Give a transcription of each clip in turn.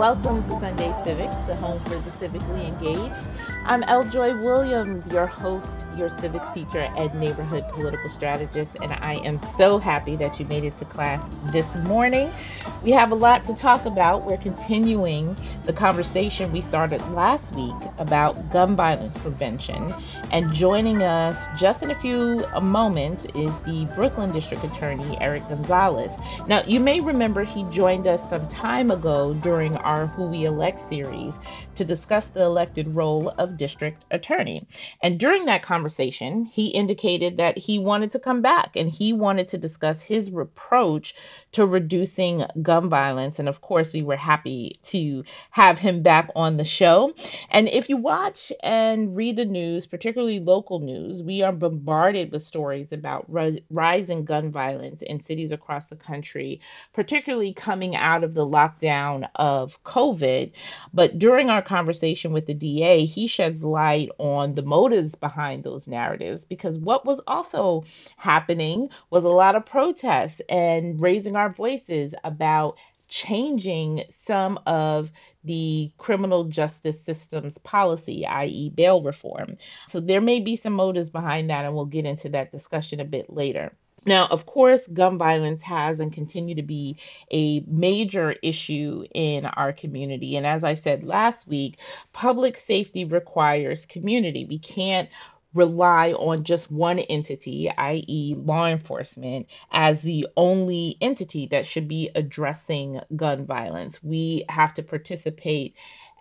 Welcome to Sunday Civics, the home for the civically engaged. I'm L. Joy Williams, your host, your civics teacher and neighborhood political strategist, and I am so happy that you made it to class this morning. We have a lot to talk about. We're continuing the conversation we started last week about gun violence prevention, and joining us just in a few moments is the Brooklyn District Attorney, Eric Gonzalez. Now, you may remember he joined us some time ago during our Who We Elect series to discuss the elected role of district attorney. And during that conversation, he indicated that he wanted to come back and he wanted to discuss his approach to reducing gun violence. And of course, we were happy to have him back on the show. And if you watch and read the news, particularly local news, we are bombarded with stories about rising gun violence in cities across the country, particularly coming out of the lockdown of COVID. But during our conversation with the DA, he sheds light on the motives behind those narratives, because what was also happening was a lot of protests and raising our voices about changing some of the criminal justice system's policy, i.e. bail reform. So there may be some motives behind that, and we'll get into that discussion a bit later. Now, of course, gun violence has and continue to be a major issue in our community. And as I said last week, public safety requires community. We can't rely on just one entity, i.e. law enforcement, as the only entity that should be addressing gun violence. We have to participate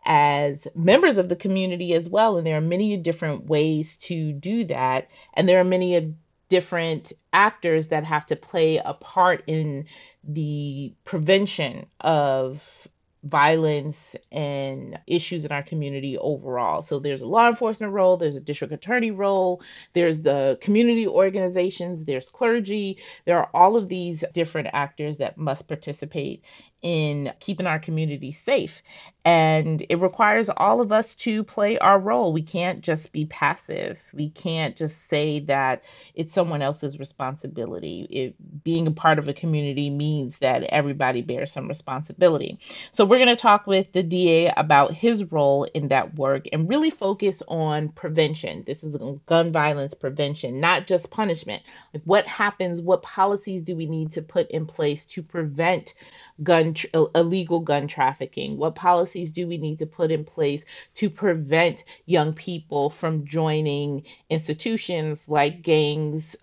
as members of the community as well. And there are many different ways to do that. And there are many different actors that have to play a part in the prevention of violence and issues in our community overall. So there's a law enforcement role, there's a district attorney role, there's the community organizations, there's clergy. There are all of these different actors that must participate in keeping our community safe. And it requires all of us to play our role. We can't just be passive. We can't just say that it's someone else's responsibility. Being a part of a community means that everybody bears some responsibility. So we're going to talk with the DA about his role in that work and really focus on prevention. This is gun violence prevention, not just punishment. Like, what happens? What policies do we need to put in place to prevent illegal gun trafficking? What policies do we need to put in place to prevent young people from joining institutions like gangs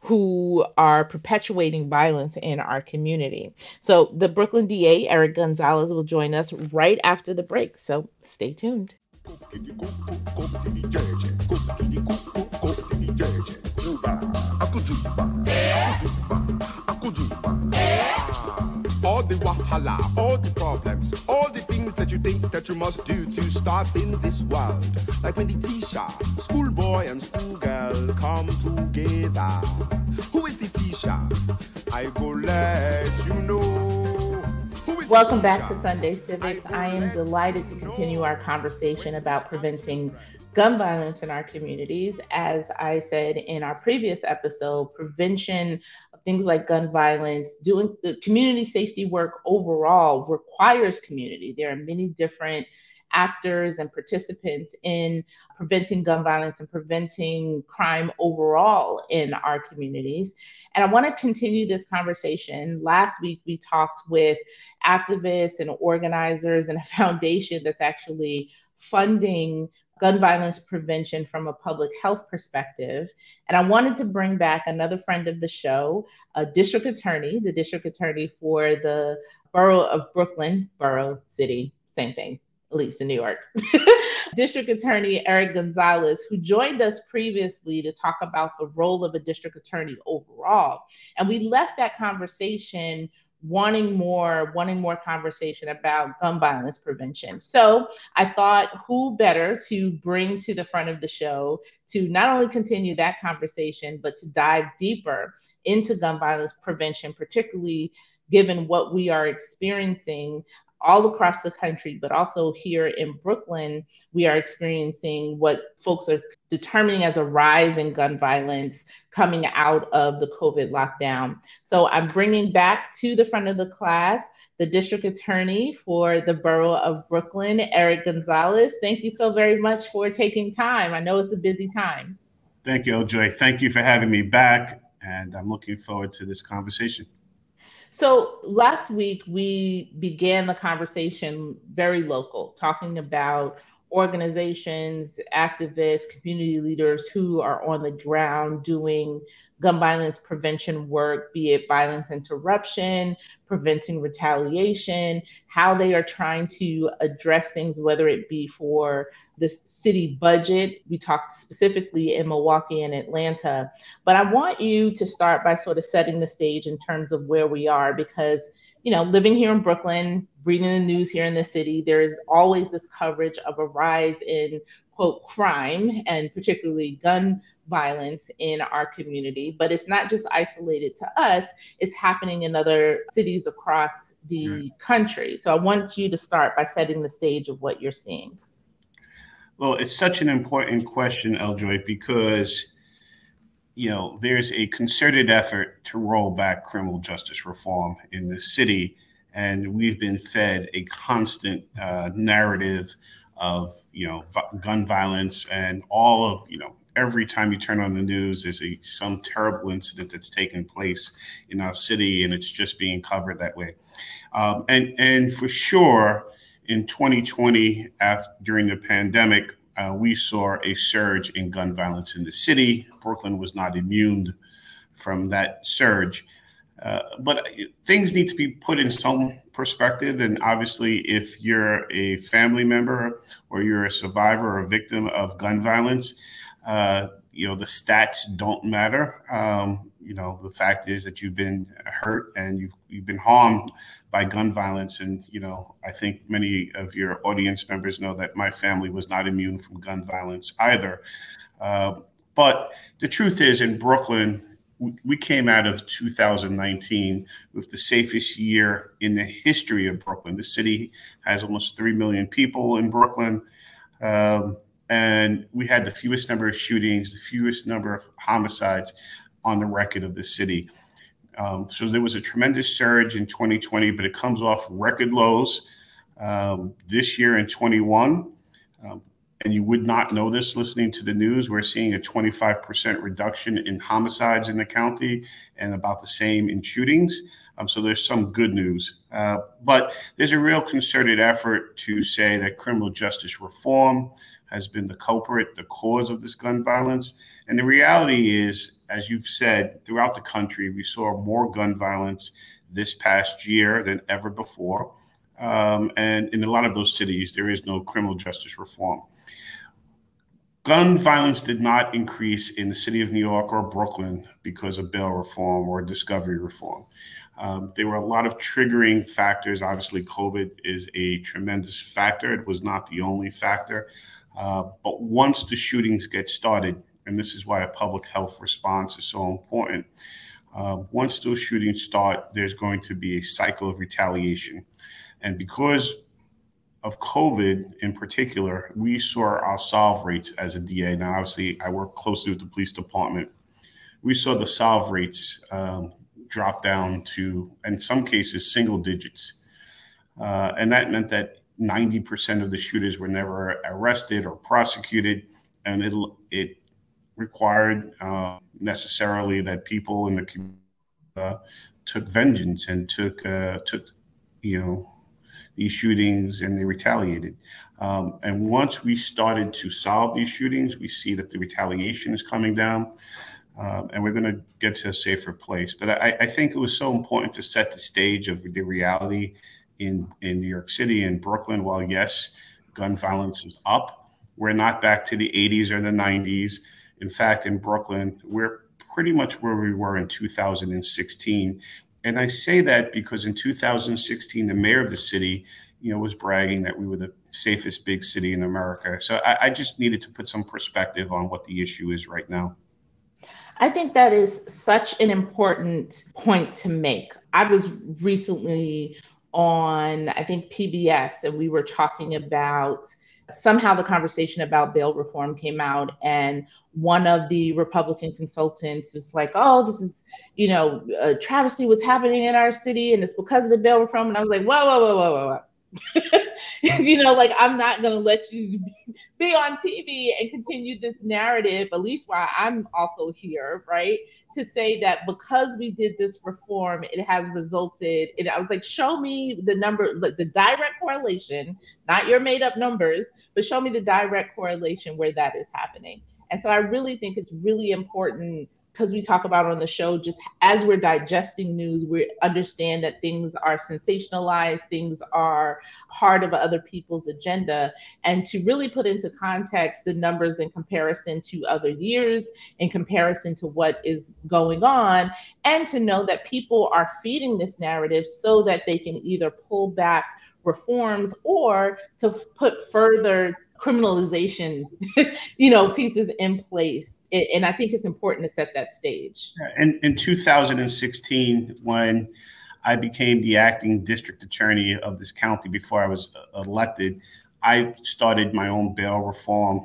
who are perpetuating violence in our community? So the Brooklyn DA, Eric Gonzalez, will join us right after the break. So stay tuned. All the wahala, all the problems, all the things that you think that you must do to start in this world. Like when the teacher, schoolboy and schoolgirl come together. Who is the teacher? I go let you know. Welcome back to Sunday Civics. I am delighted to continue our conversation about preventing gun violence in our communities. As I said in our previous episode, prevention of things like gun violence, doing the community safety work overall requires community. There are many different actors and participants in preventing gun violence and preventing crime overall in our communities. And I want to continue this conversation. Last week, we talked with activists and organizers and a foundation that's actually funding gun violence prevention from a public health perspective. And I wanted to bring back another friend of the show, a district attorney, the district attorney for the borough of Brooklyn, same thing, at least in New York, District Attorney Eric Gonzalez, who joined us previously to talk about the role of a district attorney overall. And we left that conversation wanting more conversation about gun violence prevention. So I thought, who better to bring to the front of the show to not only continue that conversation, but to dive deeper into gun violence prevention, particularly given what we are experiencing all across the country, but also here in Brooklyn, we are experiencing what folks are determining as a rise in gun violence coming out of the COVID lockdown. So I'm bringing back to the front of the class, the district attorney for the borough of Brooklyn, Eric Gonzalez. Thank you so very much for taking time. I know it's a busy time. Thank you, L. Joy. Thank you for having me back. And I'm looking forward to this conversation. So last week, we began the conversation very local, talking about organizations, activists, community leaders who are on the ground doing gun violence prevention work, be it violence interruption, preventing retaliation, how they are trying to address things, whether it be for the city budget. We talked specifically in Milwaukee and Atlanta, but I want you to start by sort of setting the stage in terms of where we are, because, you know, living here in Brooklyn, reading the news here in the city, there is always this coverage of a rise in, quote, crime, and particularly gun violence in our community. But it's not just isolated to us, it's happening in other cities across the country. So I want you to start by setting the stage of what you're seeing. Well, it's such an important question, L. Joy, because, you know, there's a concerted effort to roll back criminal justice reform in the city. And we've been fed a constant narrative of, you know, gun violence, and all of, you know, every time you turn on the news, there's some terrible incident that's taken place in our city, and it's just being covered that way. And for sure, in 2020, during the pandemic, we saw a surge in gun violence in the city. Brooklyn was not immune from that surge. But things need to be put in some perspective. And obviously, if you're a family member or you're a survivor or victim of gun violence, you know, the stats don't matter. You know, the fact is that you've been hurt and you've been harmed by gun violence. And, you know, I think many of your audience members know that my family was not immune from gun violence either. But the truth is, in Brooklyn, we came out of 2019 with the safest year in the history of Brooklyn. The city has almost 3 million people in Brooklyn. And we had the fewest number of shootings, the fewest number of homicides on the record of the city. So there was a tremendous surge in 2020, but it comes off record lows this year in 21. And you would not know this listening to the news. We're seeing a 25% reduction in homicides in the county and about the same in shootings. So there's some good news. But there's a real concerted effort to say that criminal justice reform has been the culprit, the cause of this gun violence. And the reality is, as you've said, throughout the country, we saw more gun violence this past year than ever before. And in a lot of those cities, there is no criminal justice reform. Gun violence did not increase in the city of New York or Brooklyn because of bail reform or discovery reform. There were a lot of triggering factors. Obviously, COVID is a tremendous factor. It was not the only factor. But once the shootings get started, and this is why a public health response is so important, once those shootings start, there's going to be a cycle of retaliation. And because of COVID in particular, we saw our solve rates as a DA. Now, obviously, I work closely with the police department. We saw the solve rates drop down to, in some cases, single digits. And that meant that 90% of the shooters were never arrested or prosecuted. And it required necessarily that people in the community took vengeance and took, you know, these shootings, and they retaliated. And once we started to solve these shootings, we see that the retaliation is coming down, and we're going to get to a safer place. But I think it was so important to set the stage of the reality in New York City and Brooklyn. While, yes, gun violence is up, we're not back to the 80s or the 90s. In fact, in Brooklyn, we're pretty much where we were in 2016. And I say that because in 2016, the mayor of the city, was bragging that we were the safest big city in America. So I just needed to put some perspective on what the issue is right now. I think that is such an important point to make. I was recently on, I think, PBS, and we were talking about somehow the conversation about bail reform came out, and one of the Republican consultants was like, oh, this is, a travesty what's happening in our city, and it's because of the bail reform. And I was like, whoa. I'm not going to let you be on TV and continue this narrative, at least while I'm also here, right, to say that because we did this reform, it has resulted. And I was like, show me the number, like the direct correlation, not your made up numbers, but show me the direct correlation where that is happening. And so I really think it's really important, because we talk about on the show, just as we're digesting news, we understand that things are sensationalized, things are part of other people's agenda, and to really put into context the numbers in comparison to other years, in comparison to what is going on, and to know that people are feeding this narrative so that they can either pull back reforms or to put further criminalization, pieces in place. And I think it's important to set that stage. And in 2016, when I became the acting district attorney of this county before I was elected, I started my own bail reform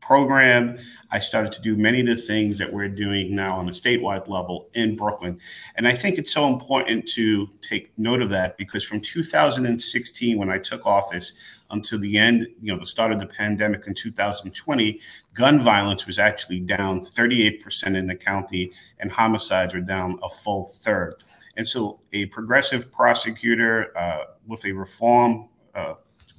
program. I started to do many of the things that we're doing now on a statewide level in Brooklyn. And I think it's so important to take note of that, because from 2016, when I took office, until the end, the start of the pandemic in 2020, gun violence was actually down 38% in the county, and homicides were down a full third. And so a progressive prosecutor with a reform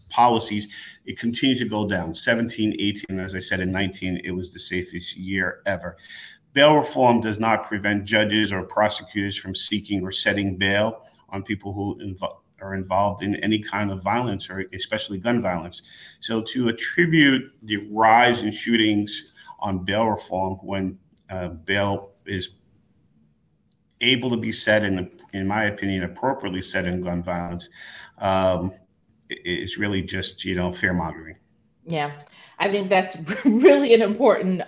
policies, it continued to go down. 17, 18, as I said, in 19, it was the safest year ever. Bail reform does not prevent judges or prosecutors from seeking or setting bail on people who are involved in any kind of violence, or especially gun violence. So to attribute the rise in shootings on bail reform when bail is able to be set, in my opinion, appropriately set in gun violence, it's really just, fear mongering. Yeah, I think that's really an important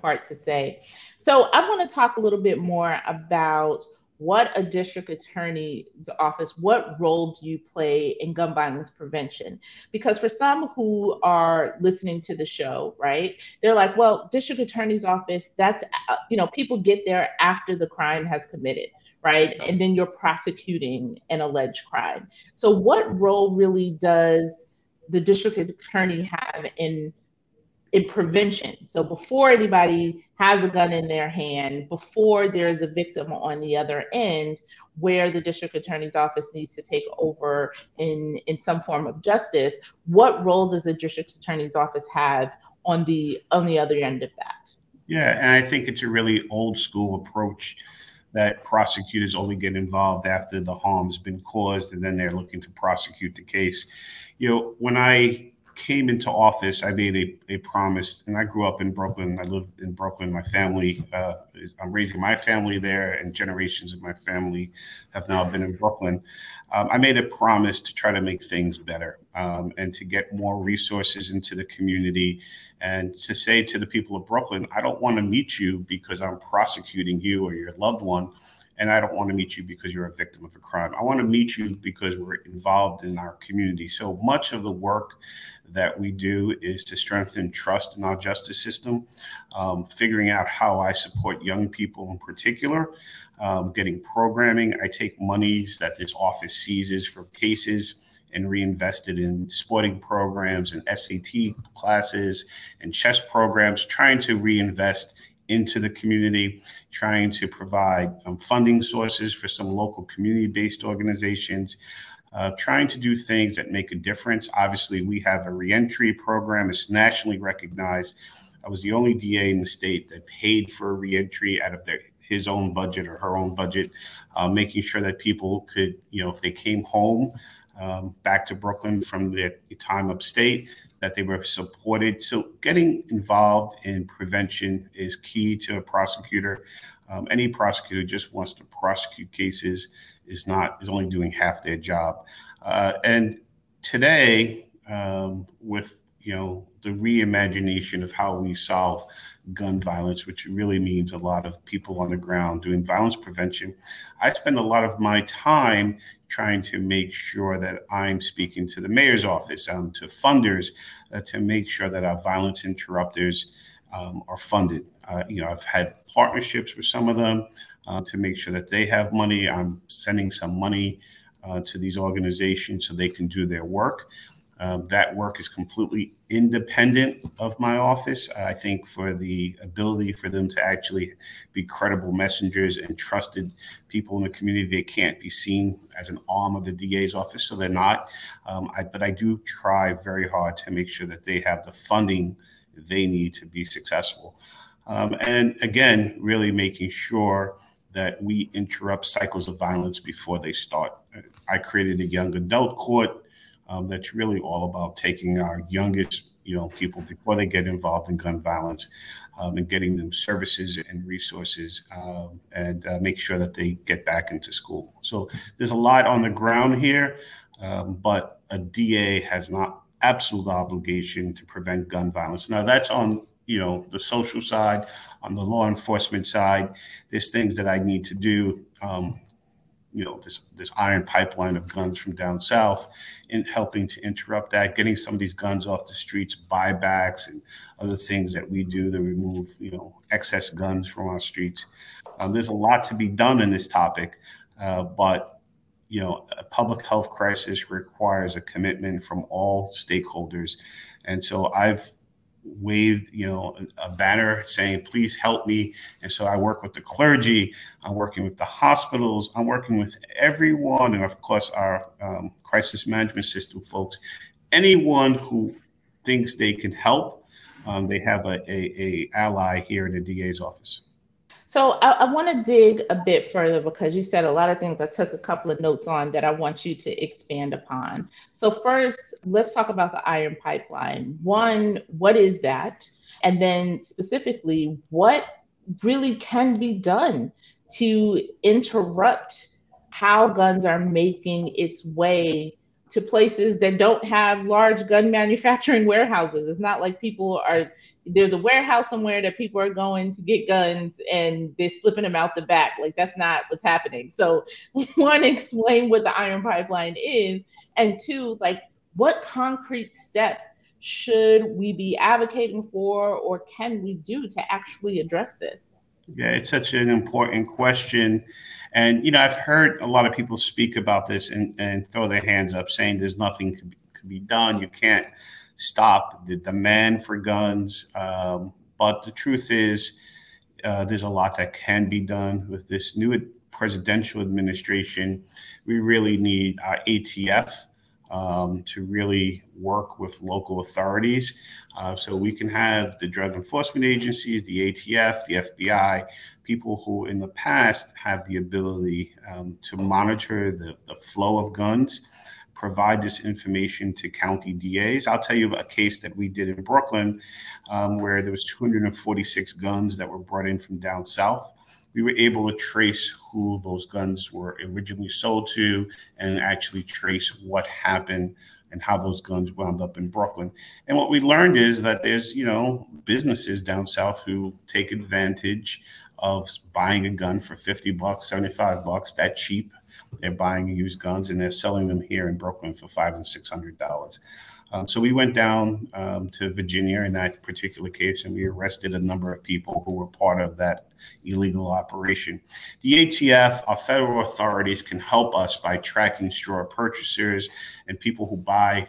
part to say. So I want to talk a little bit more about what a district attorney's office, what role do you play in gun violence prevention? Because for some who are listening to the show, right, they're like, well, district attorney's office, that's, people get there after the crime has committed, right? And then you're prosecuting an alleged crime. So what role really does the district attorney have in prevention? So before anybody has a gun in their hand, before there is a victim on the other end, where the district attorney's office needs to take over in some form of justice, what role does the district attorney's office have on the other end of that? Yeah, and I think it's a really old school approach that prosecutors only get involved after the harm's been caused, and then they're looking to prosecute the case. When I came into office, I made a promise, and I grew up in Brooklyn. I lived in Brooklyn. My family, I'm raising my family there, and generations of my family have now been in Brooklyn. I made a promise to try to make things better, and to get more resources into the community, and to say to the people of Brooklyn, I don't want to meet you because I'm prosecuting you or your loved one, and I don't want to meet you because you're a victim of a crime. I want to meet you because we're involved in our community. So much of the work that we do is to strengthen trust in our justice system, figuring out how I support young people in particular, getting programming. I take monies that this office seizes for cases and reinvested in sporting programs and SAT classes and chess programs, trying to reinvest into the community, trying to provide funding sources for some local community-based organizations, trying to do things that make a difference. Obviously, we have a reentry program. It's nationally recognized. I was the only DA in the state that paid for reentry out of his own budget or her own budget, making sure that people could, if they came home back to Brooklyn from their time upstate, that they were supported. So getting involved in prevention is key to a prosecutor. Any prosecutor just wants to prosecute cases is only doing half their job. And today, with the reimagination of how we solve gun violence, which really means a lot of people on the ground doing violence prevention, I spend a lot of my time trying to make sure that I'm speaking to the mayor's office, to funders, to make sure that our violence interrupters are funded. I've had partnerships with some of them to make sure that they have money. I'm sending some money to these organizations so they can do their work. That work is completely independent of my office. I think for the ability for them to actually be credible messengers and trusted people in the community, they can't be seen as an arm of the DA's office, so they're not. But I do try very hard to make sure that they have the funding they need to be successful. And again, really making sure that we interrupt cycles of violence before they start. I created a young adult court. That's really all about taking our youngest, people before they get involved in gun violence, and getting them services and resources, and make sure that they get back into school. So there's a lot on the ground here, but a DA has an absolute obligation to prevent gun violence. Now that's on the social side, on the law enforcement side. There's things that I need to do. This iron pipeline of guns from down south, in helping to interrupt that, getting some of these guns off the streets, buybacks and other things that we do to remove, excess guns from our streets. There's a lot to be done in this topic, but, a public health crisis requires a commitment from all stakeholders. And so I've waved, a banner saying, please help me. And so I work with the clergy, I'm working with the hospitals, I'm working with everyone. And of course, our crisis management system folks, anyone who thinks they can help, they have a ally here in the DA's office. So I want to dig a bit further because you said a lot of things. I took a couple of notes on that I want you to expand upon. So first, let's talk about the iron pipeline. One, what is that? And then specifically, what really can be done to interrupt how guns are making its way to places that don't have large gun manufacturing warehouses? It's not like there's a warehouse somewhere that people are going to get guns and they're slipping them out the back. Like, that's not what's happening. So one, explain what the iron pipeline is. And two, what concrete steps should we be advocating for or can we do to actually address this? Yeah, it's such an important question. And, I've heard a lot of people speak about this and throw their hands up saying there's nothing could be done. You can't stop the demand for guns. But the truth is there's a lot that can be done. With this new presidential administration, we really need our ATF to really work with local authorities. So we can have the drug enforcement agencies, the ATF, the FBI, people who in the past have the ability to monitor the flow of guns, provide this information to county DAs. I'll tell you about a case that we did in Brooklyn where there was 246 guns that were brought in from down south. We were able to trace who those guns were originally sold to and actually trace what happened and how those guns wound up in Brooklyn. And what we learned is that there's, businesses down south who take advantage of buying a gun for $50, $75, that cheap. They're buying used guns and they're selling them here in Brooklyn for $500 and $600. So we went down to Virginia in that particular case, and we arrested a number of people who were part of that illegal operation. The ATF, our federal authorities, can help us by tracking straw purchasers and people who buy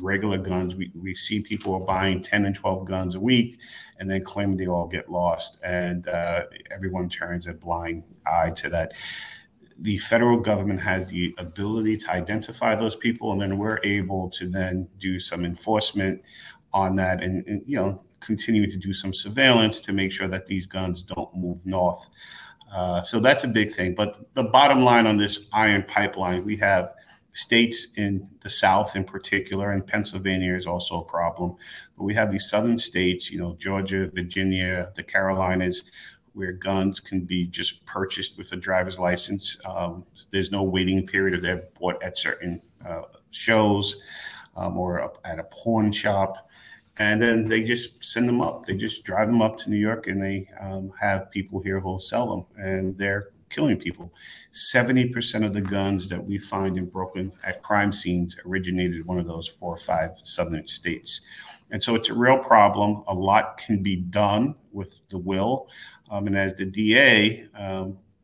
regular guns. We see people are buying 10 and 12 guns a week and then claim they all get lost, and everyone turns a blind eye to that. The federal government has the ability to identify those people, and then we're able to then do some enforcement on that and continue to do some surveillance to make sure that these guns don't move north. So that's a big thing. But the bottom line on this iron pipeline, we have states in the South in particular, and Pennsylvania is also a problem. But we have these southern states, you know, Georgia, Virginia, the Carolinas, where guns can be just purchased with a driver's license. There's no waiting period. They're bought at certain shows or at a pawn shop. And then they just send them up. They just drive them up to New York, and they have people here who will sell them. And they're killing people. 70% of the guns that we find in Brooklyn at crime scenes originated in one of those 4 or 5 southern states. And so it's a real problem. A lot can be done with the will. And as the DA,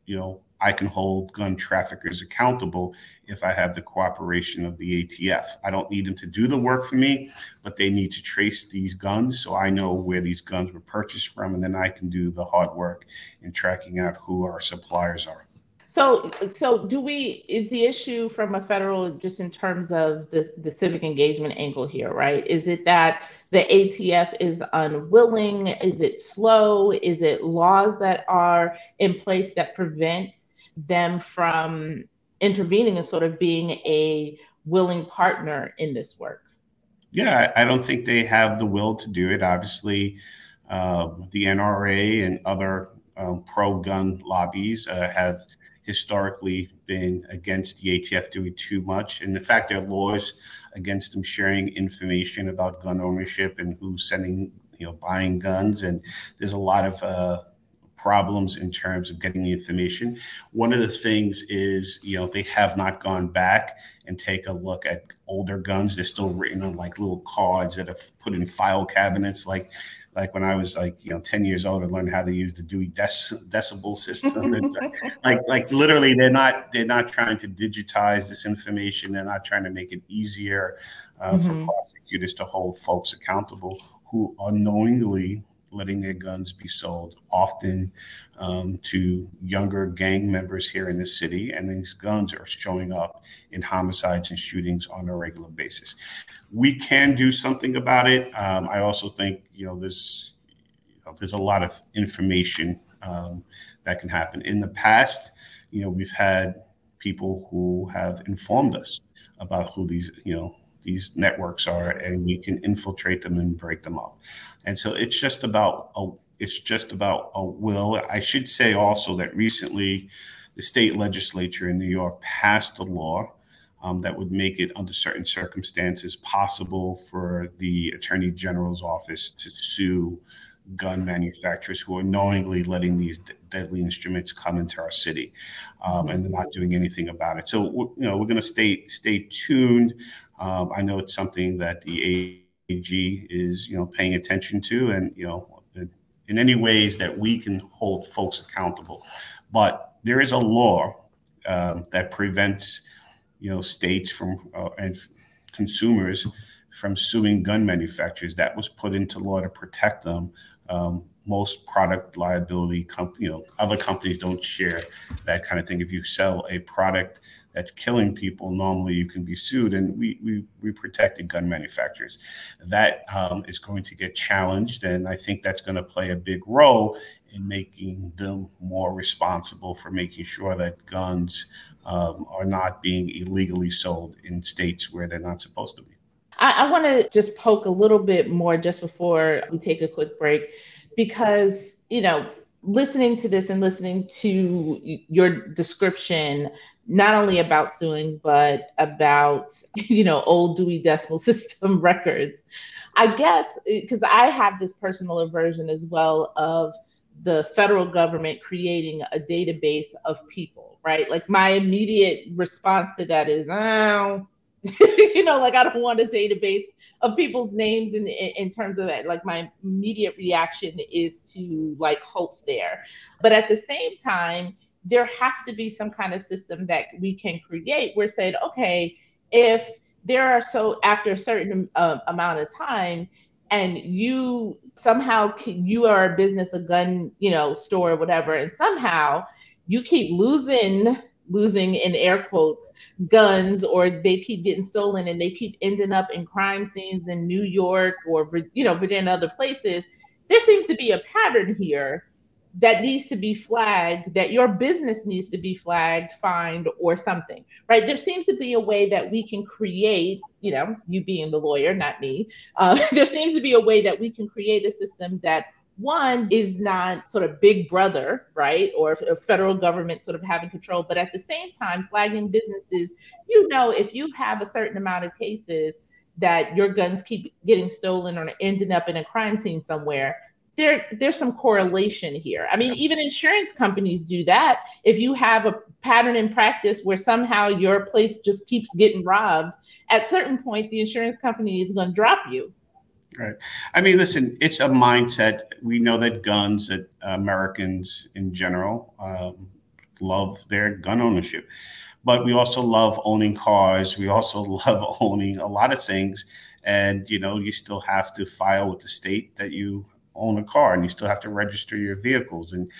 you know, I can hold gun traffickers accountable if I have the cooperation of the ATF. I don't need them to do the work for me, but they need to trace these guns so I know where these guns were purchased from, and then I can do the hard work in tracking out who our suppliers are. So do we, is the issue from a federal, just in terms of the civic engagement angle here, right? Is it that the ATF is unwilling? Is it slow? Is it laws that are in place that prevent them from intervening and sort of being a willing partner in this work? Yeah, I don't think they have the will to do it. Obviously, the NRA and other pro-gun lobbies have historically been against the ATF doing too much. And in fact, there are laws against them sharing information about gun ownership and who's sending, you know, buying guns. And there's a lot of problems in terms of getting the information. One of the things is, you know, they have not gone back and take a look at older guns. They're still written on like little cards that are put in file cabinets. Like when I was like, you know, 10 years old, I learned how to use the Dewey Decimal system. It's like literally they're not trying to digitize this information. They're not trying to make it easier for prosecutors to hold folks accountable who unknowingly letting their guns be sold often to younger gang members here in the city. And these guns are showing up in homicides and shootings on a regular basis. We can do something about it. I also think, you know, there's a lot of information that can happen. In the past, you know, we've had people who have informed us about who these, you know, these networks are, and we can infiltrate them and break them up. And so it's just about a will. I should say also that recently the state legislature in New York passed a law that would make it under certain circumstances possible for the Attorney General's office to sue gun manufacturers who are knowingly letting these deadly instruments come into our city, and they're not doing anything about it. So, you know, we're going to stay tuned. I know it's something that the AG is, you know, paying attention to, and, you know, in any ways that we can hold folks accountable. But there is a law that prevents, you know, states from and consumers from suing gun manufacturers. That was put into law to protect them. Most product liability company, you know, other companies don't share that kind of thing. If you sell a product that's killing people, normally you can be sued, and we protected gun manufacturers. That is going to get challenged, and I think that's going to play a big role in making them more responsible for making sure that guns are not being illegally sold in states where they're not supposed to be. I want to just poke a little bit more just before we take a quick break, because, you know, listening to this and listening to your description, not only about suing, but about, you know, old Dewey Decimal System records, I guess, because I have this personal aversion as well of the federal government creating a database of people, right? Like my immediate response to that is, oh, you know, like I don't want a database of people's names in terms of that. Like my immediate reaction is to like halt there. But at the same time, there has to be some kind of system that we can create where said, okay, if there are so after a certain amount of time, and you somehow you are a business, a gun, you know, store or whatever, and somehow you keep losing in air quotes guns, or they keep getting stolen and they keep ending up in crime scenes in New York or, you know, Virginia and other places, there seems to be a pattern here that needs to be flagged, that your business needs to be flagged, fined, or something, right? There seems to be a way that we can create, you know, you being the lawyer, not me, there seems to be a way that we can create a system that, one, is not sort of big brother, right, or a federal government sort of having control, but at the same time, flagging businesses, you know, if you have a certain amount of cases that your guns keep getting stolen or ending up in a crime scene somewhere, there's some correlation here. I mean, even insurance companies do that. If you have a pattern in practice where somehow your place just keeps getting robbed, at certain point, the insurance company is going to drop you. Right. I mean, listen, it's a mindset. We know that guns, that Americans in general love their gun ownership, but we also love owning cars. We also love owning a lot of things. And, you know, you still have to file with the state that you own a car, and you still have to register your vehicles. And,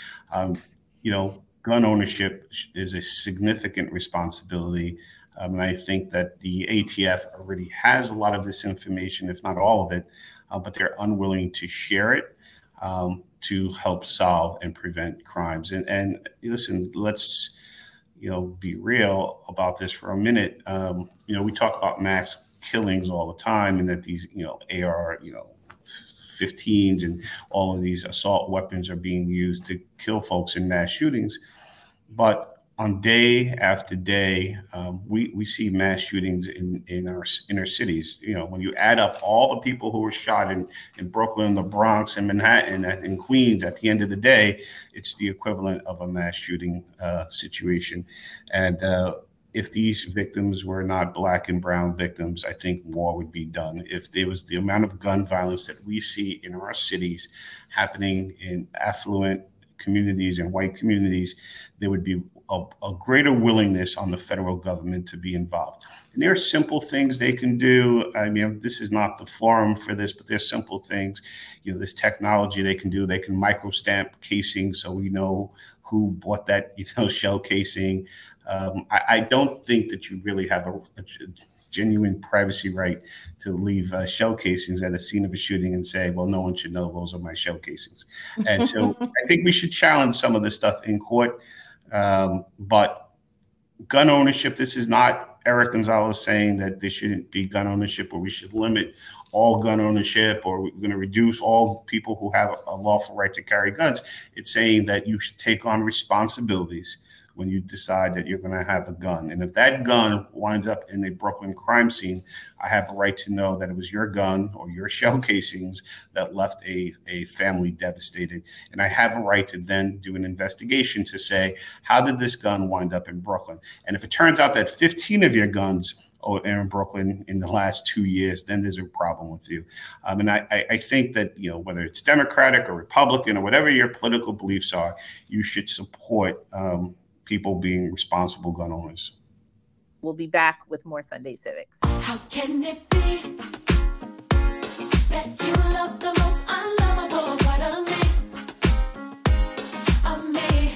you know, gun ownership is a significant responsibility. And I think that the ATF already has a lot of this information, if not all of it, but they're unwilling to share it to help solve and prevent crimes. And listen, let's, you know, be real about this for a minute. You know, we talk about mass killings all the time, and that these, you know, AR, you know, 15s and all of these assault weapons are being used to kill folks in mass shootings. But on day after day, we see mass shootings in our inner cities. You know, when you add up all the people who were shot in Brooklyn, the Bronx, and Manhattan, and Queens, at the end of the day, it's the equivalent of a mass shooting situation. And if these victims were not Black and brown victims, I think more would be done. If there was the amount of gun violence that we see in our cities happening in affluent communities and white communities, there would be a greater willingness on the federal government to be involved. And there are simple things they can do. I mean, this is not the forum for this, but there's simple things. You know, this technology they can do. They can micro stamp casing so we know who bought that, you know, shell casing. I don't think that you really have a genuine privacy right to leave shell casings at the scene of a shooting and say, well, no one should know those are my shell casings. And so I think we should challenge some of this stuff in court. But gun ownership, this is not Eric Gonzalez saying that there shouldn't be gun ownership or we should limit all gun ownership or we're going to reduce all people who have a lawful right to carry guns. It's saying that you should take on responsibilities when you decide that you're going to have a gun. And if that gun winds up in a Brooklyn crime scene, I have a right to know that it was your gun or your shell casings that left a family devastated. And I have a right to then do an investigation to say, how did this gun wind up in Brooklyn? And if it turns out that 15 of your guns are in Brooklyn in the last 2 years, then there's a problem with you. And I think that, you know, whether it's Democratic or Republican or whatever your political beliefs are, you should support people being responsible gun owners. We'll be back with more Sunday Civics. How can it be that you love the most unlovable part of me?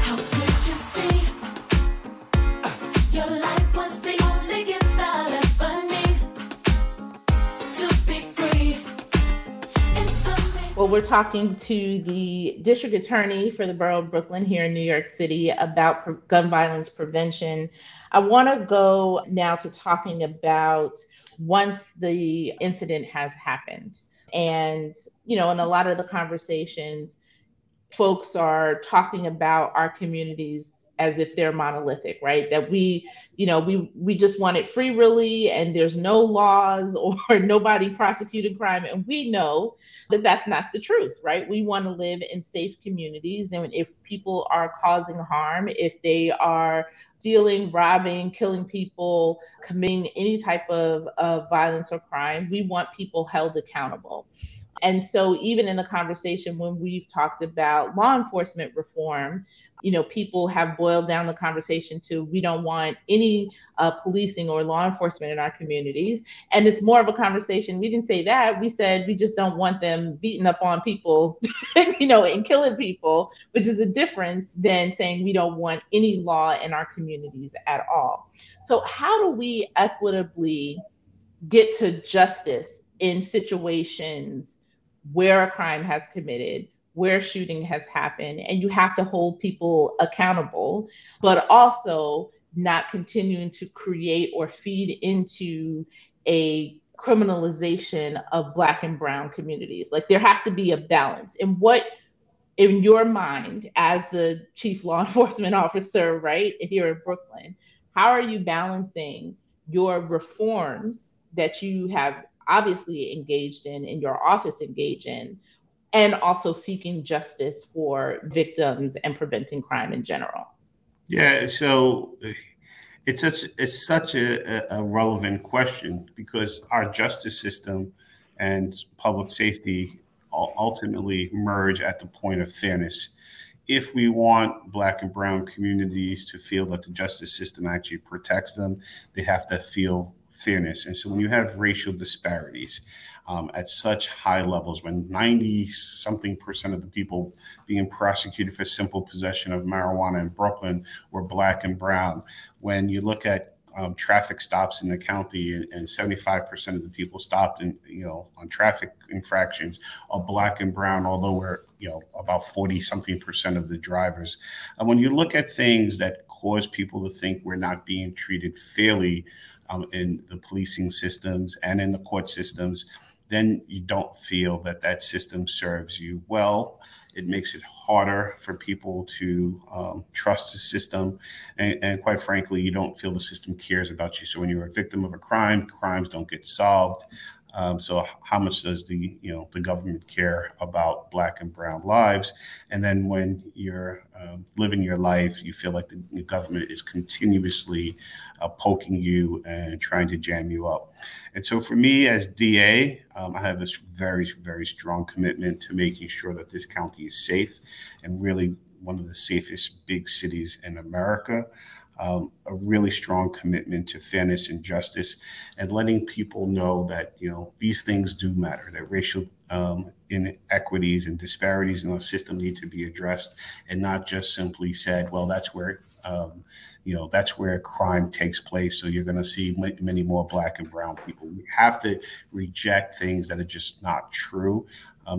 How could you see your life was the only gift I ever need to be free? It's amazing. Well, we're talking to the district attorney for the borough of Brooklyn here in New York City about gun violence prevention. I want to go now to talking about once the incident has happened. And, you know, in a lot of the conversations, folks are talking about our communities as if they're monolithic, right? That we, you know, we just want it free really, and there's no laws or nobody prosecuting crime. And we know that that's not the truth, right? We want to live in safe communities. And if people are causing harm, if they are stealing, robbing, killing people, committing any type of violence or crime, we want people held accountable. And so even in the conversation when we've talked about law enforcement reform, you know, people have boiled down the conversation to we don't want any policing or law enforcement in our communities. And it's more of a conversation. We didn't say that. We said we just don't want them beating up on people, you know, and killing people, which is a difference than saying we don't want any law in our communities at all. So how do we equitably get to justice in situations where a crime has committed, where shooting has happened, and you have to hold people accountable, but also not continuing to create or feed into a criminalization of Black and brown communities. Like, there has to be a balance. And what, in your mind, as the chief law enforcement officer, right, here in Brooklyn, how are you balancing your reforms that you have obviously engaged in and your office engaged in, and also seeking justice for victims and preventing crime in general? Yeah, so it's such a relevant question, because our justice system and public safety ultimately merge at the point of fairness. If we want Black and brown communities to feel that the justice system actually protects them, they have to feel fairness. And so when you have racial disparities at such high levels, when 90-something% of the people being prosecuted for simple possession of marijuana in Brooklyn were Black and brown, when you look at traffic stops in the county, and 75% of the people stopped in, on traffic infractions are Black and brown, although we're, about 40-something% of the drivers. And when you look at things that cause people to think we're not being treated fairly in the policing systems and in the court systems, then you don't feel that that system serves you well. It makes it harder for people to trust the system. And quite frankly, you don't feel the system cares about you. So when you're a victim of a crime, crimes don't get solved. So how much does the government care about Black and brown lives? And then when you're living your life, you feel like the government is continuously poking you and trying to jam you up. And so for me as DA, I have this very, very strong commitment to making sure that this county is safe, and really one of the safest big cities in America. A really strong commitment to fairness and justice, and letting people know that, these things do matter, that racial inequities and disparities in our system need to be addressed, and not just simply said, well, that's where crime takes place, so you're going to see many more Black and brown people. We have to reject things that are just not true.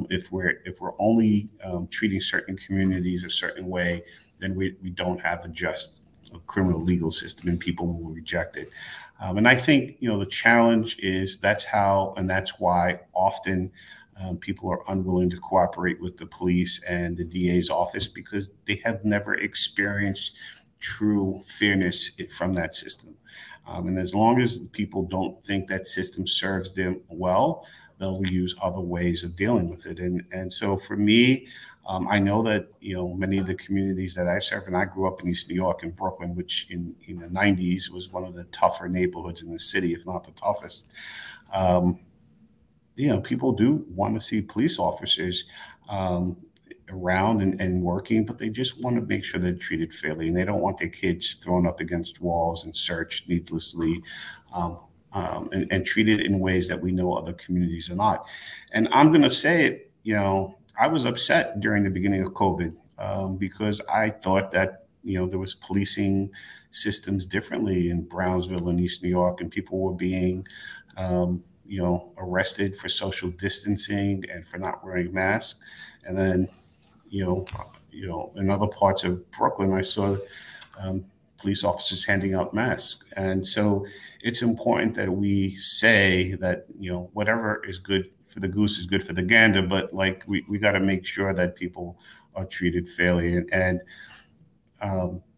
If we're only treating certain communities a certain way, then we don't have a just criminal legal system, and people will reject it. And I think, the challenge is that's how, and that's why often people are unwilling to cooperate with the police and the DA's office, because they have never experienced true fairness from that system. And as long as people don't think that system serves them well, they'll use other ways of dealing with it. And so for me, I know that, many of the communities that I serve, and I grew up in East New York and Brooklyn, which in the 90s was one of the tougher neighborhoods in the city, if not the toughest. People do want to see police officers around and working, but they just want to make sure they're treated fairly, and they don't want their kids thrown up against walls and searched needlessly. And treated in ways that we know other communities are not. And I'm going to say it, I was upset during the beginning of COVID because I thought that, there was policing systems differently in Brownsville and East New York, and people were being, arrested for social distancing and for not wearing masks. And then, in other parts of Brooklyn, I saw police officers handing out masks. And so it's important that we say that, whatever is good for the goose is good for the gander, but like we got to make sure that people are treated fairly. And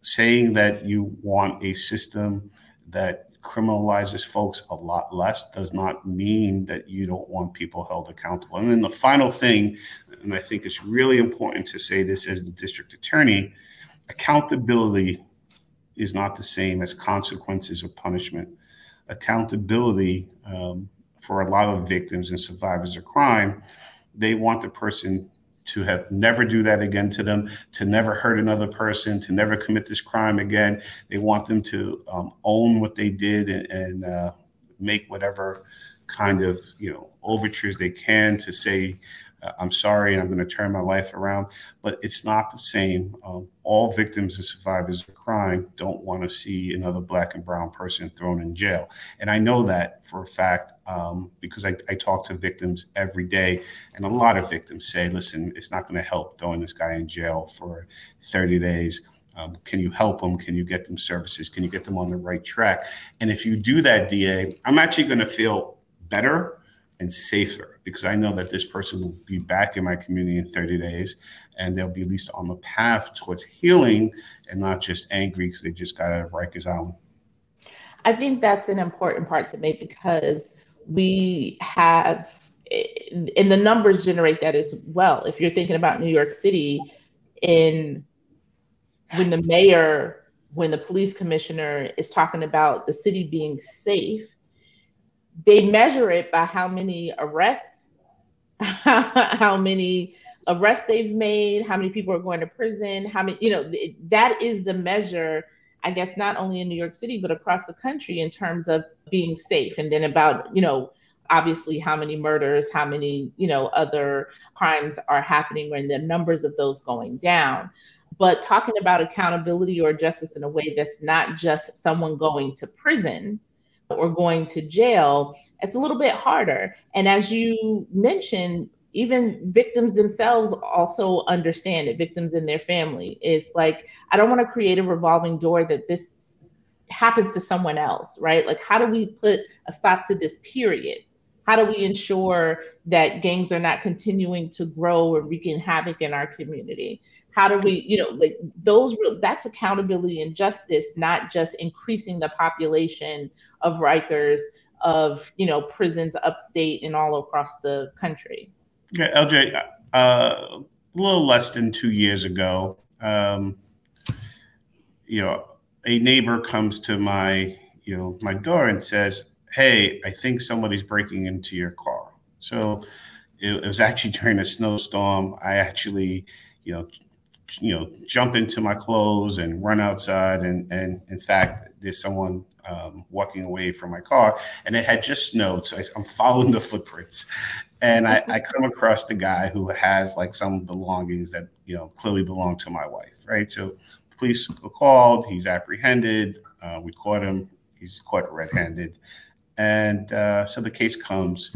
saying that you want a system that criminalizes folks a lot less does not mean that you don't want people held accountable. And then the final thing, and I think it's really important to say this as the district attorney, accountability is not the same as consequences or punishment. Accountability for a lot of victims and survivors of crime, they want the person to have never do that again to them, to never hurt another person, to never commit this crime again. They want them to own what they did and make whatever kind of overtures they can to say, I'm sorry, I'm going to turn my life around, but it's not the same. All victims and survivors of crime don't want to see another Black and brown person thrown in jail. And I know that for a fact because I talk to victims every day. And a lot of victims say, listen, it's not going to help throwing this guy in jail for 30 days. Can you help them? Can you get them services? Can you get them on the right track? And if you do that, DA, I'm actually going to feel better and safer because I know that this person will be back in my community in 30 days and they'll be at least on the path towards healing and not just angry because they just got out of Rikers Island. I think that's an important part to me because we have, and the numbers generate that as well. If you're thinking about New York City, when the mayor, when the police commissioner is talking about the city being safe, they measure it by how many arrests they've made, how many people are going to prison, that is the measure, I guess, not only in New York City, but across the country in terms of being safe. And then about, obviously how many murders, how many, other crimes are happening and the numbers of those going down. But talking about accountability or justice in a way that's not just someone going to prison or going to jail, it's a little bit harder. And as you mentioned, even victims themselves also understand it, victims and their family. It's like, I don't want to create a revolving door that this happens to someone else, right? Like, how do we put a stop to this period? How do we ensure that gangs are not continuing to grow or wreaking havoc in our community? How do we, that's accountability and justice, not just increasing the population of Rikers, of, prisons upstate and all across the country. Yeah, LJ, a little less than 2 years ago, a neighbor comes to my, my door and says, hey, I think somebody's breaking into your car. So it was actually during a snowstorm. I actually, jump into my clothes and run outside. And in fact, there's someone walking away from my car and it had just snowed. So I'm following the footprints and I come across the guy who has like some belongings that, clearly belong to my wife. Right. So police were called, he's apprehended. We caught him. He's caught red-handed. And so the case comes,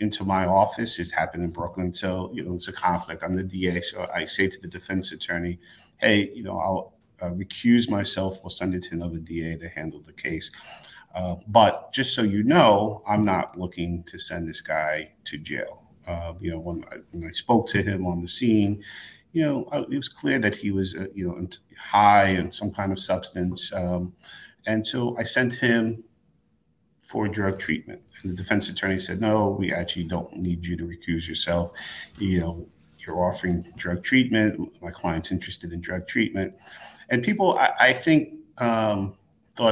into my office. It happened in Brooklyn. So, it's a conflict. I'm the DA. So I say to the defense attorney, hey, I'll recuse myself. We'll send it to another DA to handle the case. But just so you know, I'm not looking to send this guy to jail. When I spoke to him on the scene, it was clear that he was, high on some kind of substance. And so I sent him for drug treatment. And the defense attorney said, no, we actually don't need you to recuse yourself. You're offering drug treatment. My client's interested in drug treatment. And people, I think, thought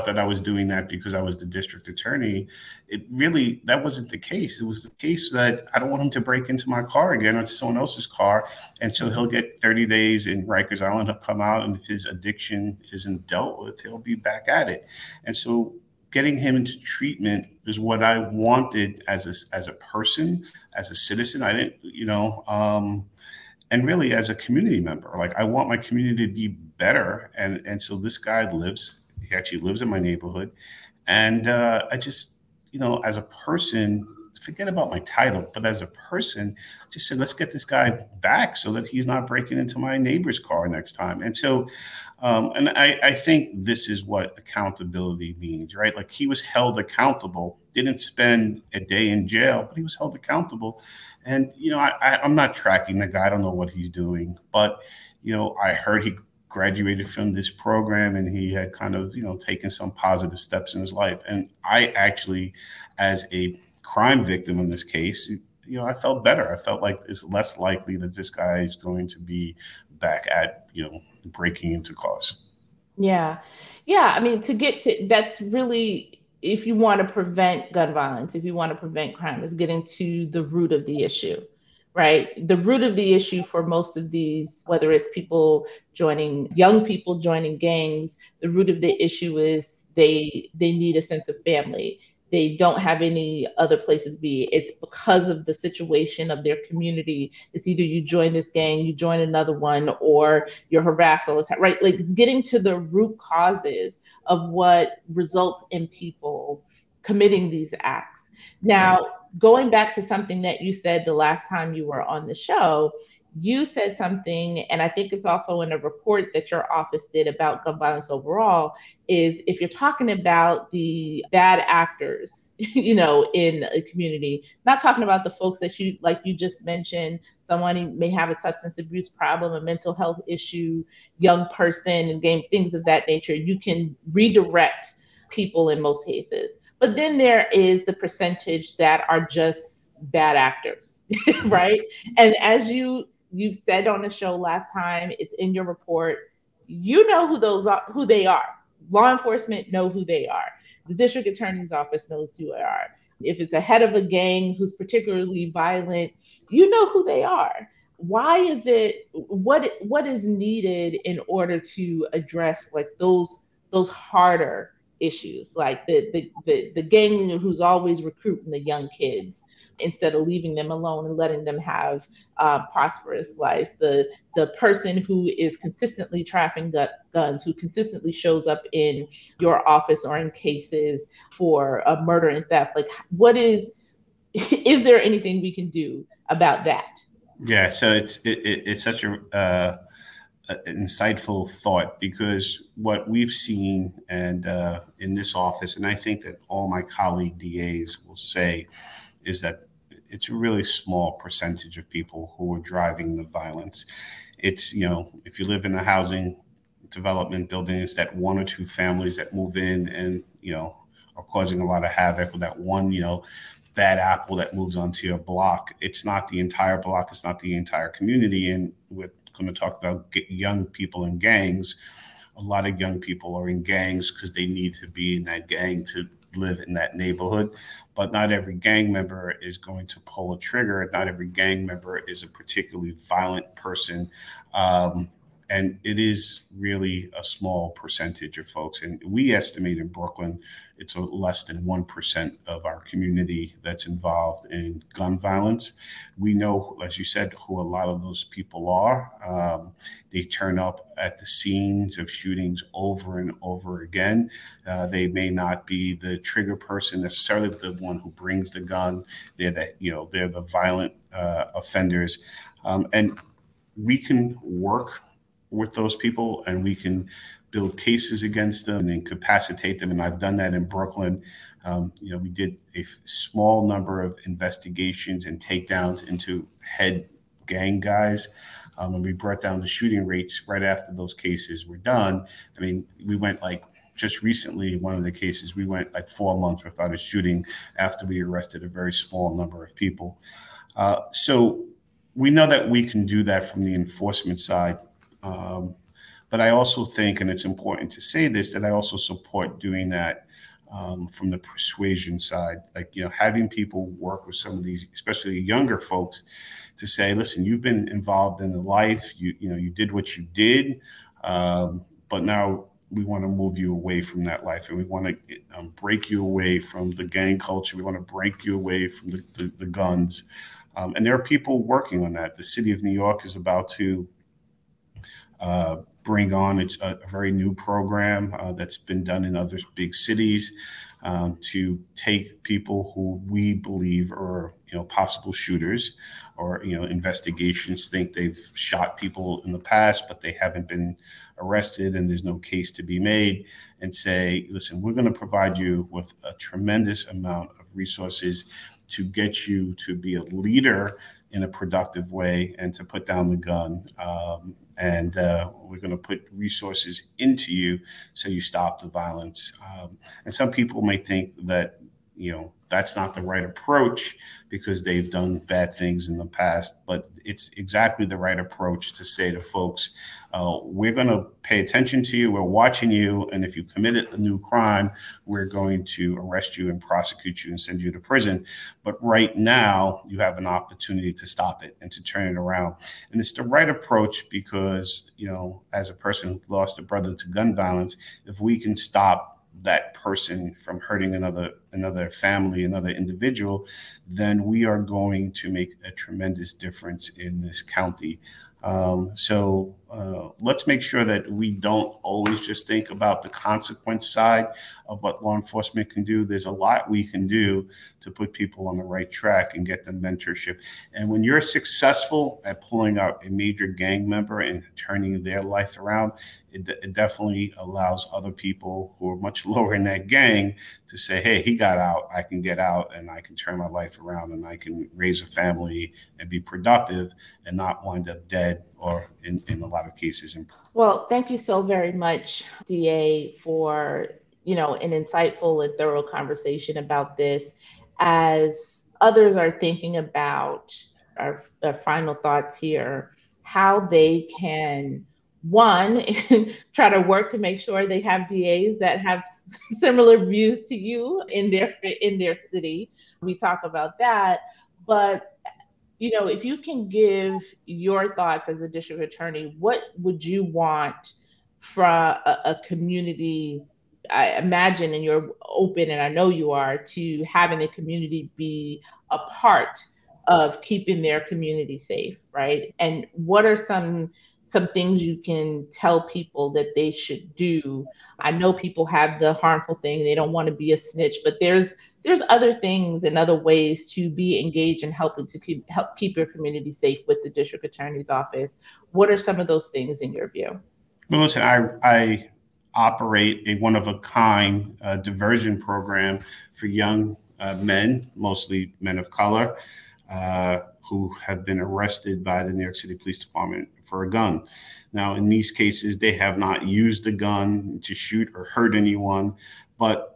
that I was doing that because I was the district attorney. That wasn't the case. It was the case that I don't want him to break into my car again or to someone else's car. And so he'll get 30 days in Rikers Island. He'll come out, and if his addiction isn't dealt with, he'll be back at it. And so getting him into treatment is what I wanted as a person, as a citizen. I didn't, and really as a community member. Like, I want my community to be better. And so this guy he actually lives in my neighborhood. And I just, as a person, forget about my title, but as a person, just said, let's get this guy back so that he's not breaking into my neighbor's car next time. And so, and I think this is what accountability means, right? Like, he was held accountable, didn't spend a day in jail, but he was held accountable. And, I'm not tracking the guy. I don't know what he's doing, but, I heard he graduated from this program and he had kind of, taken some positive steps in his life. And I actually, as a crime victim in this case, I felt better. I felt like it's less likely that this guy is going to be back at, breaking into cars. Yeah. Yeah. I mean, that's really, if you want to prevent gun violence, if you want to prevent crime, is getting to the root of the issue. Right. The root of the issue for most of these, whether it's young people joining gangs, the root of the issue is they need a sense of family. They don't have any other places to be. It's because of the situation of their community. It's either you join this gang, you join another one, or you're harassed all the time, right? Like, it's getting to the root causes of what results in people committing these acts. Now, going back to something that you said the last time you were on the show, you said something, and I think it's also in a report that your office did about gun violence overall, is if you're talking about the bad actors, you know, in a community, not talking about the folks that you, like you just mentioned, someone may have a substance abuse problem, a mental health issue, young person, and gang, things of that nature, you can redirect people in most cases. But then there is the percentage that are just bad actors, right? And as you've said on the show last time, it's in your report, you know who those are, who they are. Law enforcement know who they are. The district attorney's office knows who they are. If it's a head of a gang who's particularly violent, you know who they are. Why is it, what is needed in order to address like those harder issues, like the gang who's always recruiting the young kids instead of leaving them alone and letting them have prosperous lives, the person who is consistently trafficking guns, who consistently shows up in your office or in cases for a murder and theft? Like, what is there anything we can do about that? Yeah, so it's such a insightful thought, because what we've seen and in this office, and I think that all my colleague DAs will say, is that it's a really small percentage of people who are driving the violence. It's, you know, if you live in a housing development building, it's that one or two families that move in and, you know, are causing a lot of havoc, or that one, you know, bad apple that moves onto your block. It's not the entire block. It's not the entire community. And we're going to talk about young people in gangs. A lot of young people are in gangs because they need to be in that gang to live in that neighborhood, but not every gang member is going to pull a trigger. Not every gang member is a particularly violent person. And it is really a small percentage of folks. And we estimate in Brooklyn, it's less than 1% of our community that's involved in gun violence. We know, as you said, who a lot of those people are. They turn up at the scenes of shootings over and over again. They may not be the trigger person necessarily, but the one who brings the gun. They're the violent offenders. And we can work with those people, and we can build cases against them and incapacitate them. And I've done that in Brooklyn. We did a small number of investigations and takedowns into head gang guys. And we brought down the shooting rates right after those cases were done. I mean, we went like, just recently, one of the cases, we went like 4 months without a shooting after we arrested a very small number of people. So we know that we can do that from the enforcement side. But I also think, and it's important to say this, that I also support doing that from the persuasion side, like, you know, having people work with some of these, especially younger folks, to say, listen, you've been involved in the life, you did what you did, but now we want to move you away from that life, and we want to break you away from the gang culture. We want to break you away from the guns. And there are people working on that. The city of New York is about to bring on a very new program that's been done in other big cities to take people who we believe are, you know, possible shooters, or, you know, investigations think they've shot people in the past, but they haven't been arrested and there's no case to be made, and say, listen, we're going to provide you with a tremendous amount of resources to get you to be a leader in a productive way and to put down the gun. And we're going to put resources into you so you stop the violence. And some people may think that, you know, that's not the right approach because they've done bad things in the past, but it's exactly the right approach to say to folks, we're going to pay attention to you, we're watching you, and if you committed a new crime, we're going to arrest you and prosecute you and send you to prison. But right now, you have an opportunity to stop it and to turn it around. And it's the right approach because, you know, as a person who lost a brother to gun violence, if we can stop that person from hurting another family, another individual, then we are going to make a tremendous difference in this county. So let's make sure that we don't always just think about the consequence side of what law enforcement can do. There's a lot we can do to put people on the right track and get them mentorship. And when you're successful at pulling out a major gang member and turning their life around, it definitely allows other people who are much lower in that gang to say, hey, he got out, I can get out, and I can turn my life around, and I can raise a family and be productive and not wind up dead or in a lot of cases. Well, thank you so very much, DA, for, an insightful and thorough conversation about this. As others are thinking about our final thoughts here, how they can, one, try to work to make sure they have DAs that have similar views to you in their city. We talk about that, but if you can give your thoughts as a district attorney, what would you want from a community? I imagine, and you're open, and I know you are, to having the community be a part of keeping their community safe, right? And what are some things you can tell people that they should do? I know people have the harmful thing, they don't want to be a snitch, but there's other things and other ways to be engaged in helping to help keep your community safe with the district attorney's office. What are some of those things in your view? Well, listen, I operate a one-of-a-kind diversion program for young men, mostly men of color, who have been arrested by the New York City Police Department for a gun. Now, in these cases, they have not used a gun to shoot or hurt anyone, but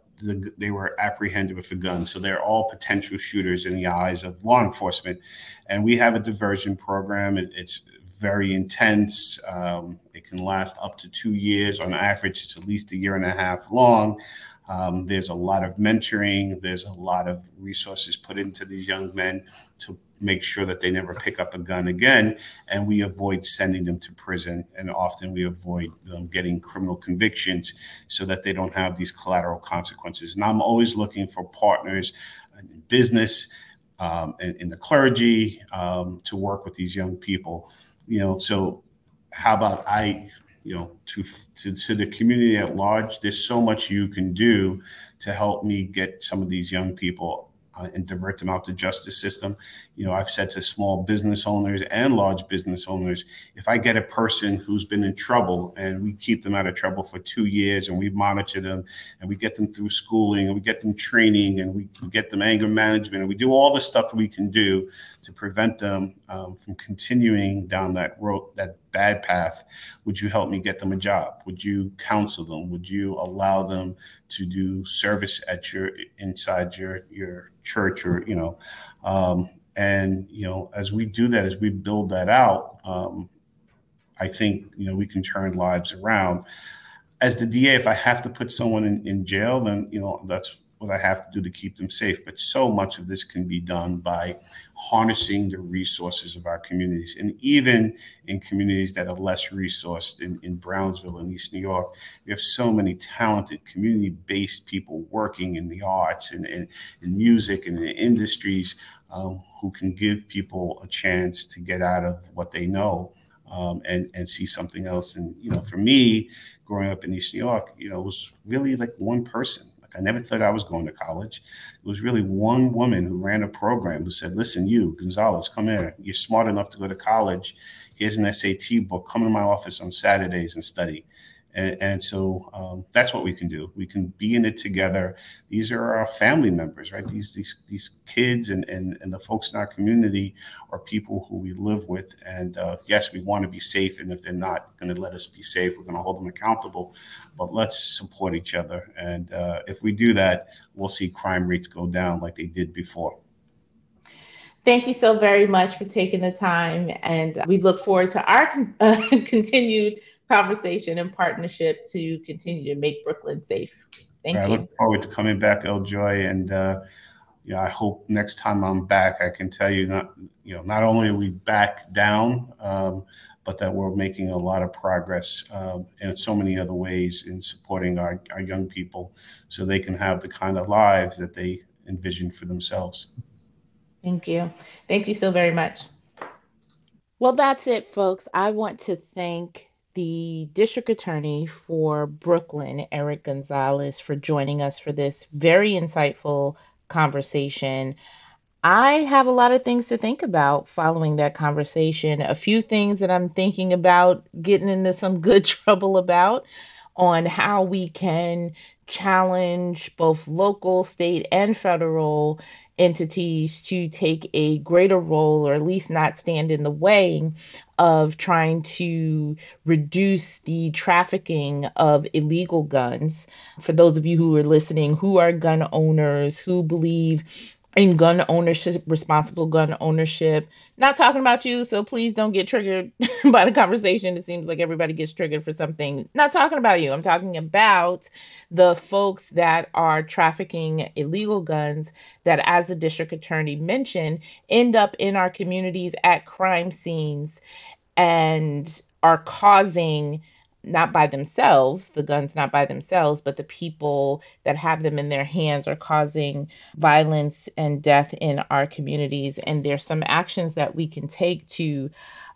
they were apprehended with a gun. So they're all potential shooters in the eyes of law enforcement. And we have a diversion program. It's very intense. It can last up to 2 years. On average, it's at least a year and a half long. There's a lot of mentoring. There's a lot of resources put into these young men to make sure that they never pick up a gun again, and we avoid sending them to prison. And often we avoid getting criminal convictions so that they don't have these collateral consequences. And I'm always looking for partners in business and in the clergy to work with these young people. So how about to the community at large, there's so much you can do to help me get some of these young people and divert them out the justice system. I've said to small business owners and large business owners, if I get a person who's been in trouble and we keep them out of trouble for 2 years and we monitor them and we get them through schooling and we get them training and we get them anger management and we do all the stuff that we can do to prevent them from continuing down that road, that bad path, would you help me get them a job? Would you counsel them? Would you allow them to do service at inside your church or, as we do that, as we build that out, I think, we can turn lives around. As the DA, if I have to put someone in jail, then, that's what I have to do to keep them safe. But so much of this can be done by harnessing the resources of our communities. And even in communities that are less resourced in Brownsville and East New York, we have so many talented community-based people working in the arts and in music and in industries who can give people a chance to get out of what they know and see something else. And, for me, growing up in East New York, it was really like one person. I never thought I was going to college. It was really one woman who ran a program who said, listen, you, Gonzalez, come here. You're smart enough to go to college. Here's an SAT book. Come to my office on Saturdays and study. And so that's what we can do. We can be in it together. These are our family members, right? These kids and the folks in our community are people who we live with. And yes, we want to be safe. And if they're not going to let us be safe, we're going to hold them accountable. But let's support each other. And if we do that, we'll see crime rates go down like they did before. Thank you so very much for taking the time. And we look forward to our continued conversation and partnership to continue to make Brooklyn safe. Thank you. I look forward to coming back, L. Joy, and you know, I hope next time I'm back, I can tell you not only are we back down, but that we're making a lot of progress in so many other ways in supporting our young people so they can have the kind of lives that they envision for themselves. Thank you. Thank you so very much. Well, that's it, folks. I want to thank the district attorney for Brooklyn, Eric Gonzalez, for joining us for this very insightful conversation. I have a lot of things to think about following that conversation. A few things that I'm thinking about getting into some good trouble about on how we can challenge both local, state, and federal entities to take a greater role, or at least not stand in the way of trying to reduce the trafficking of illegal guns. For those of you who are listening, who are gun owners, who believe in gun ownership, responsible gun ownership, not talking about you, so please don't get triggered by the conversation. It seems like everybody gets triggered for something. Not talking about you. I'm talking about the folks that are trafficking illegal guns that, as the district attorney mentioned, end up in our communities at crime scenes and are causing, not by themselves, the guns not by themselves, but the people that have them in their hands are causing violence and death in our communities. And there's some actions that we can take to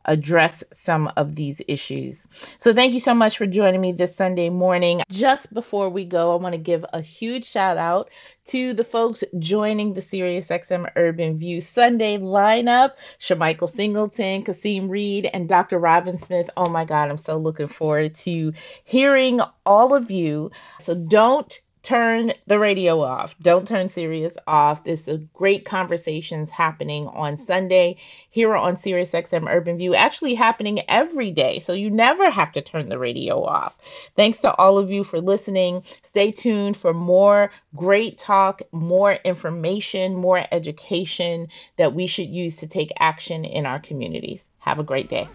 address some of these issues. So thank you so much for joining me this Sunday morning. Just before we go, I want to give a huge shout out to the folks joining the Sirius XM Urban View Sunday lineup, Shamichael Singleton, Kasim Reed, and Dr. Robin Smith. Oh my God, I'm so looking forward to hearing all of you. So don't turn the radio off. Don't turn Sirius off. There's a great conversations happening on Sunday here on Sirius XM Urban View, actually happening every day. So you never have to turn the radio off. Thanks to all of you for listening. Stay tuned for more great talk, more information, more education that we should use to take action in our communities. Have a great day.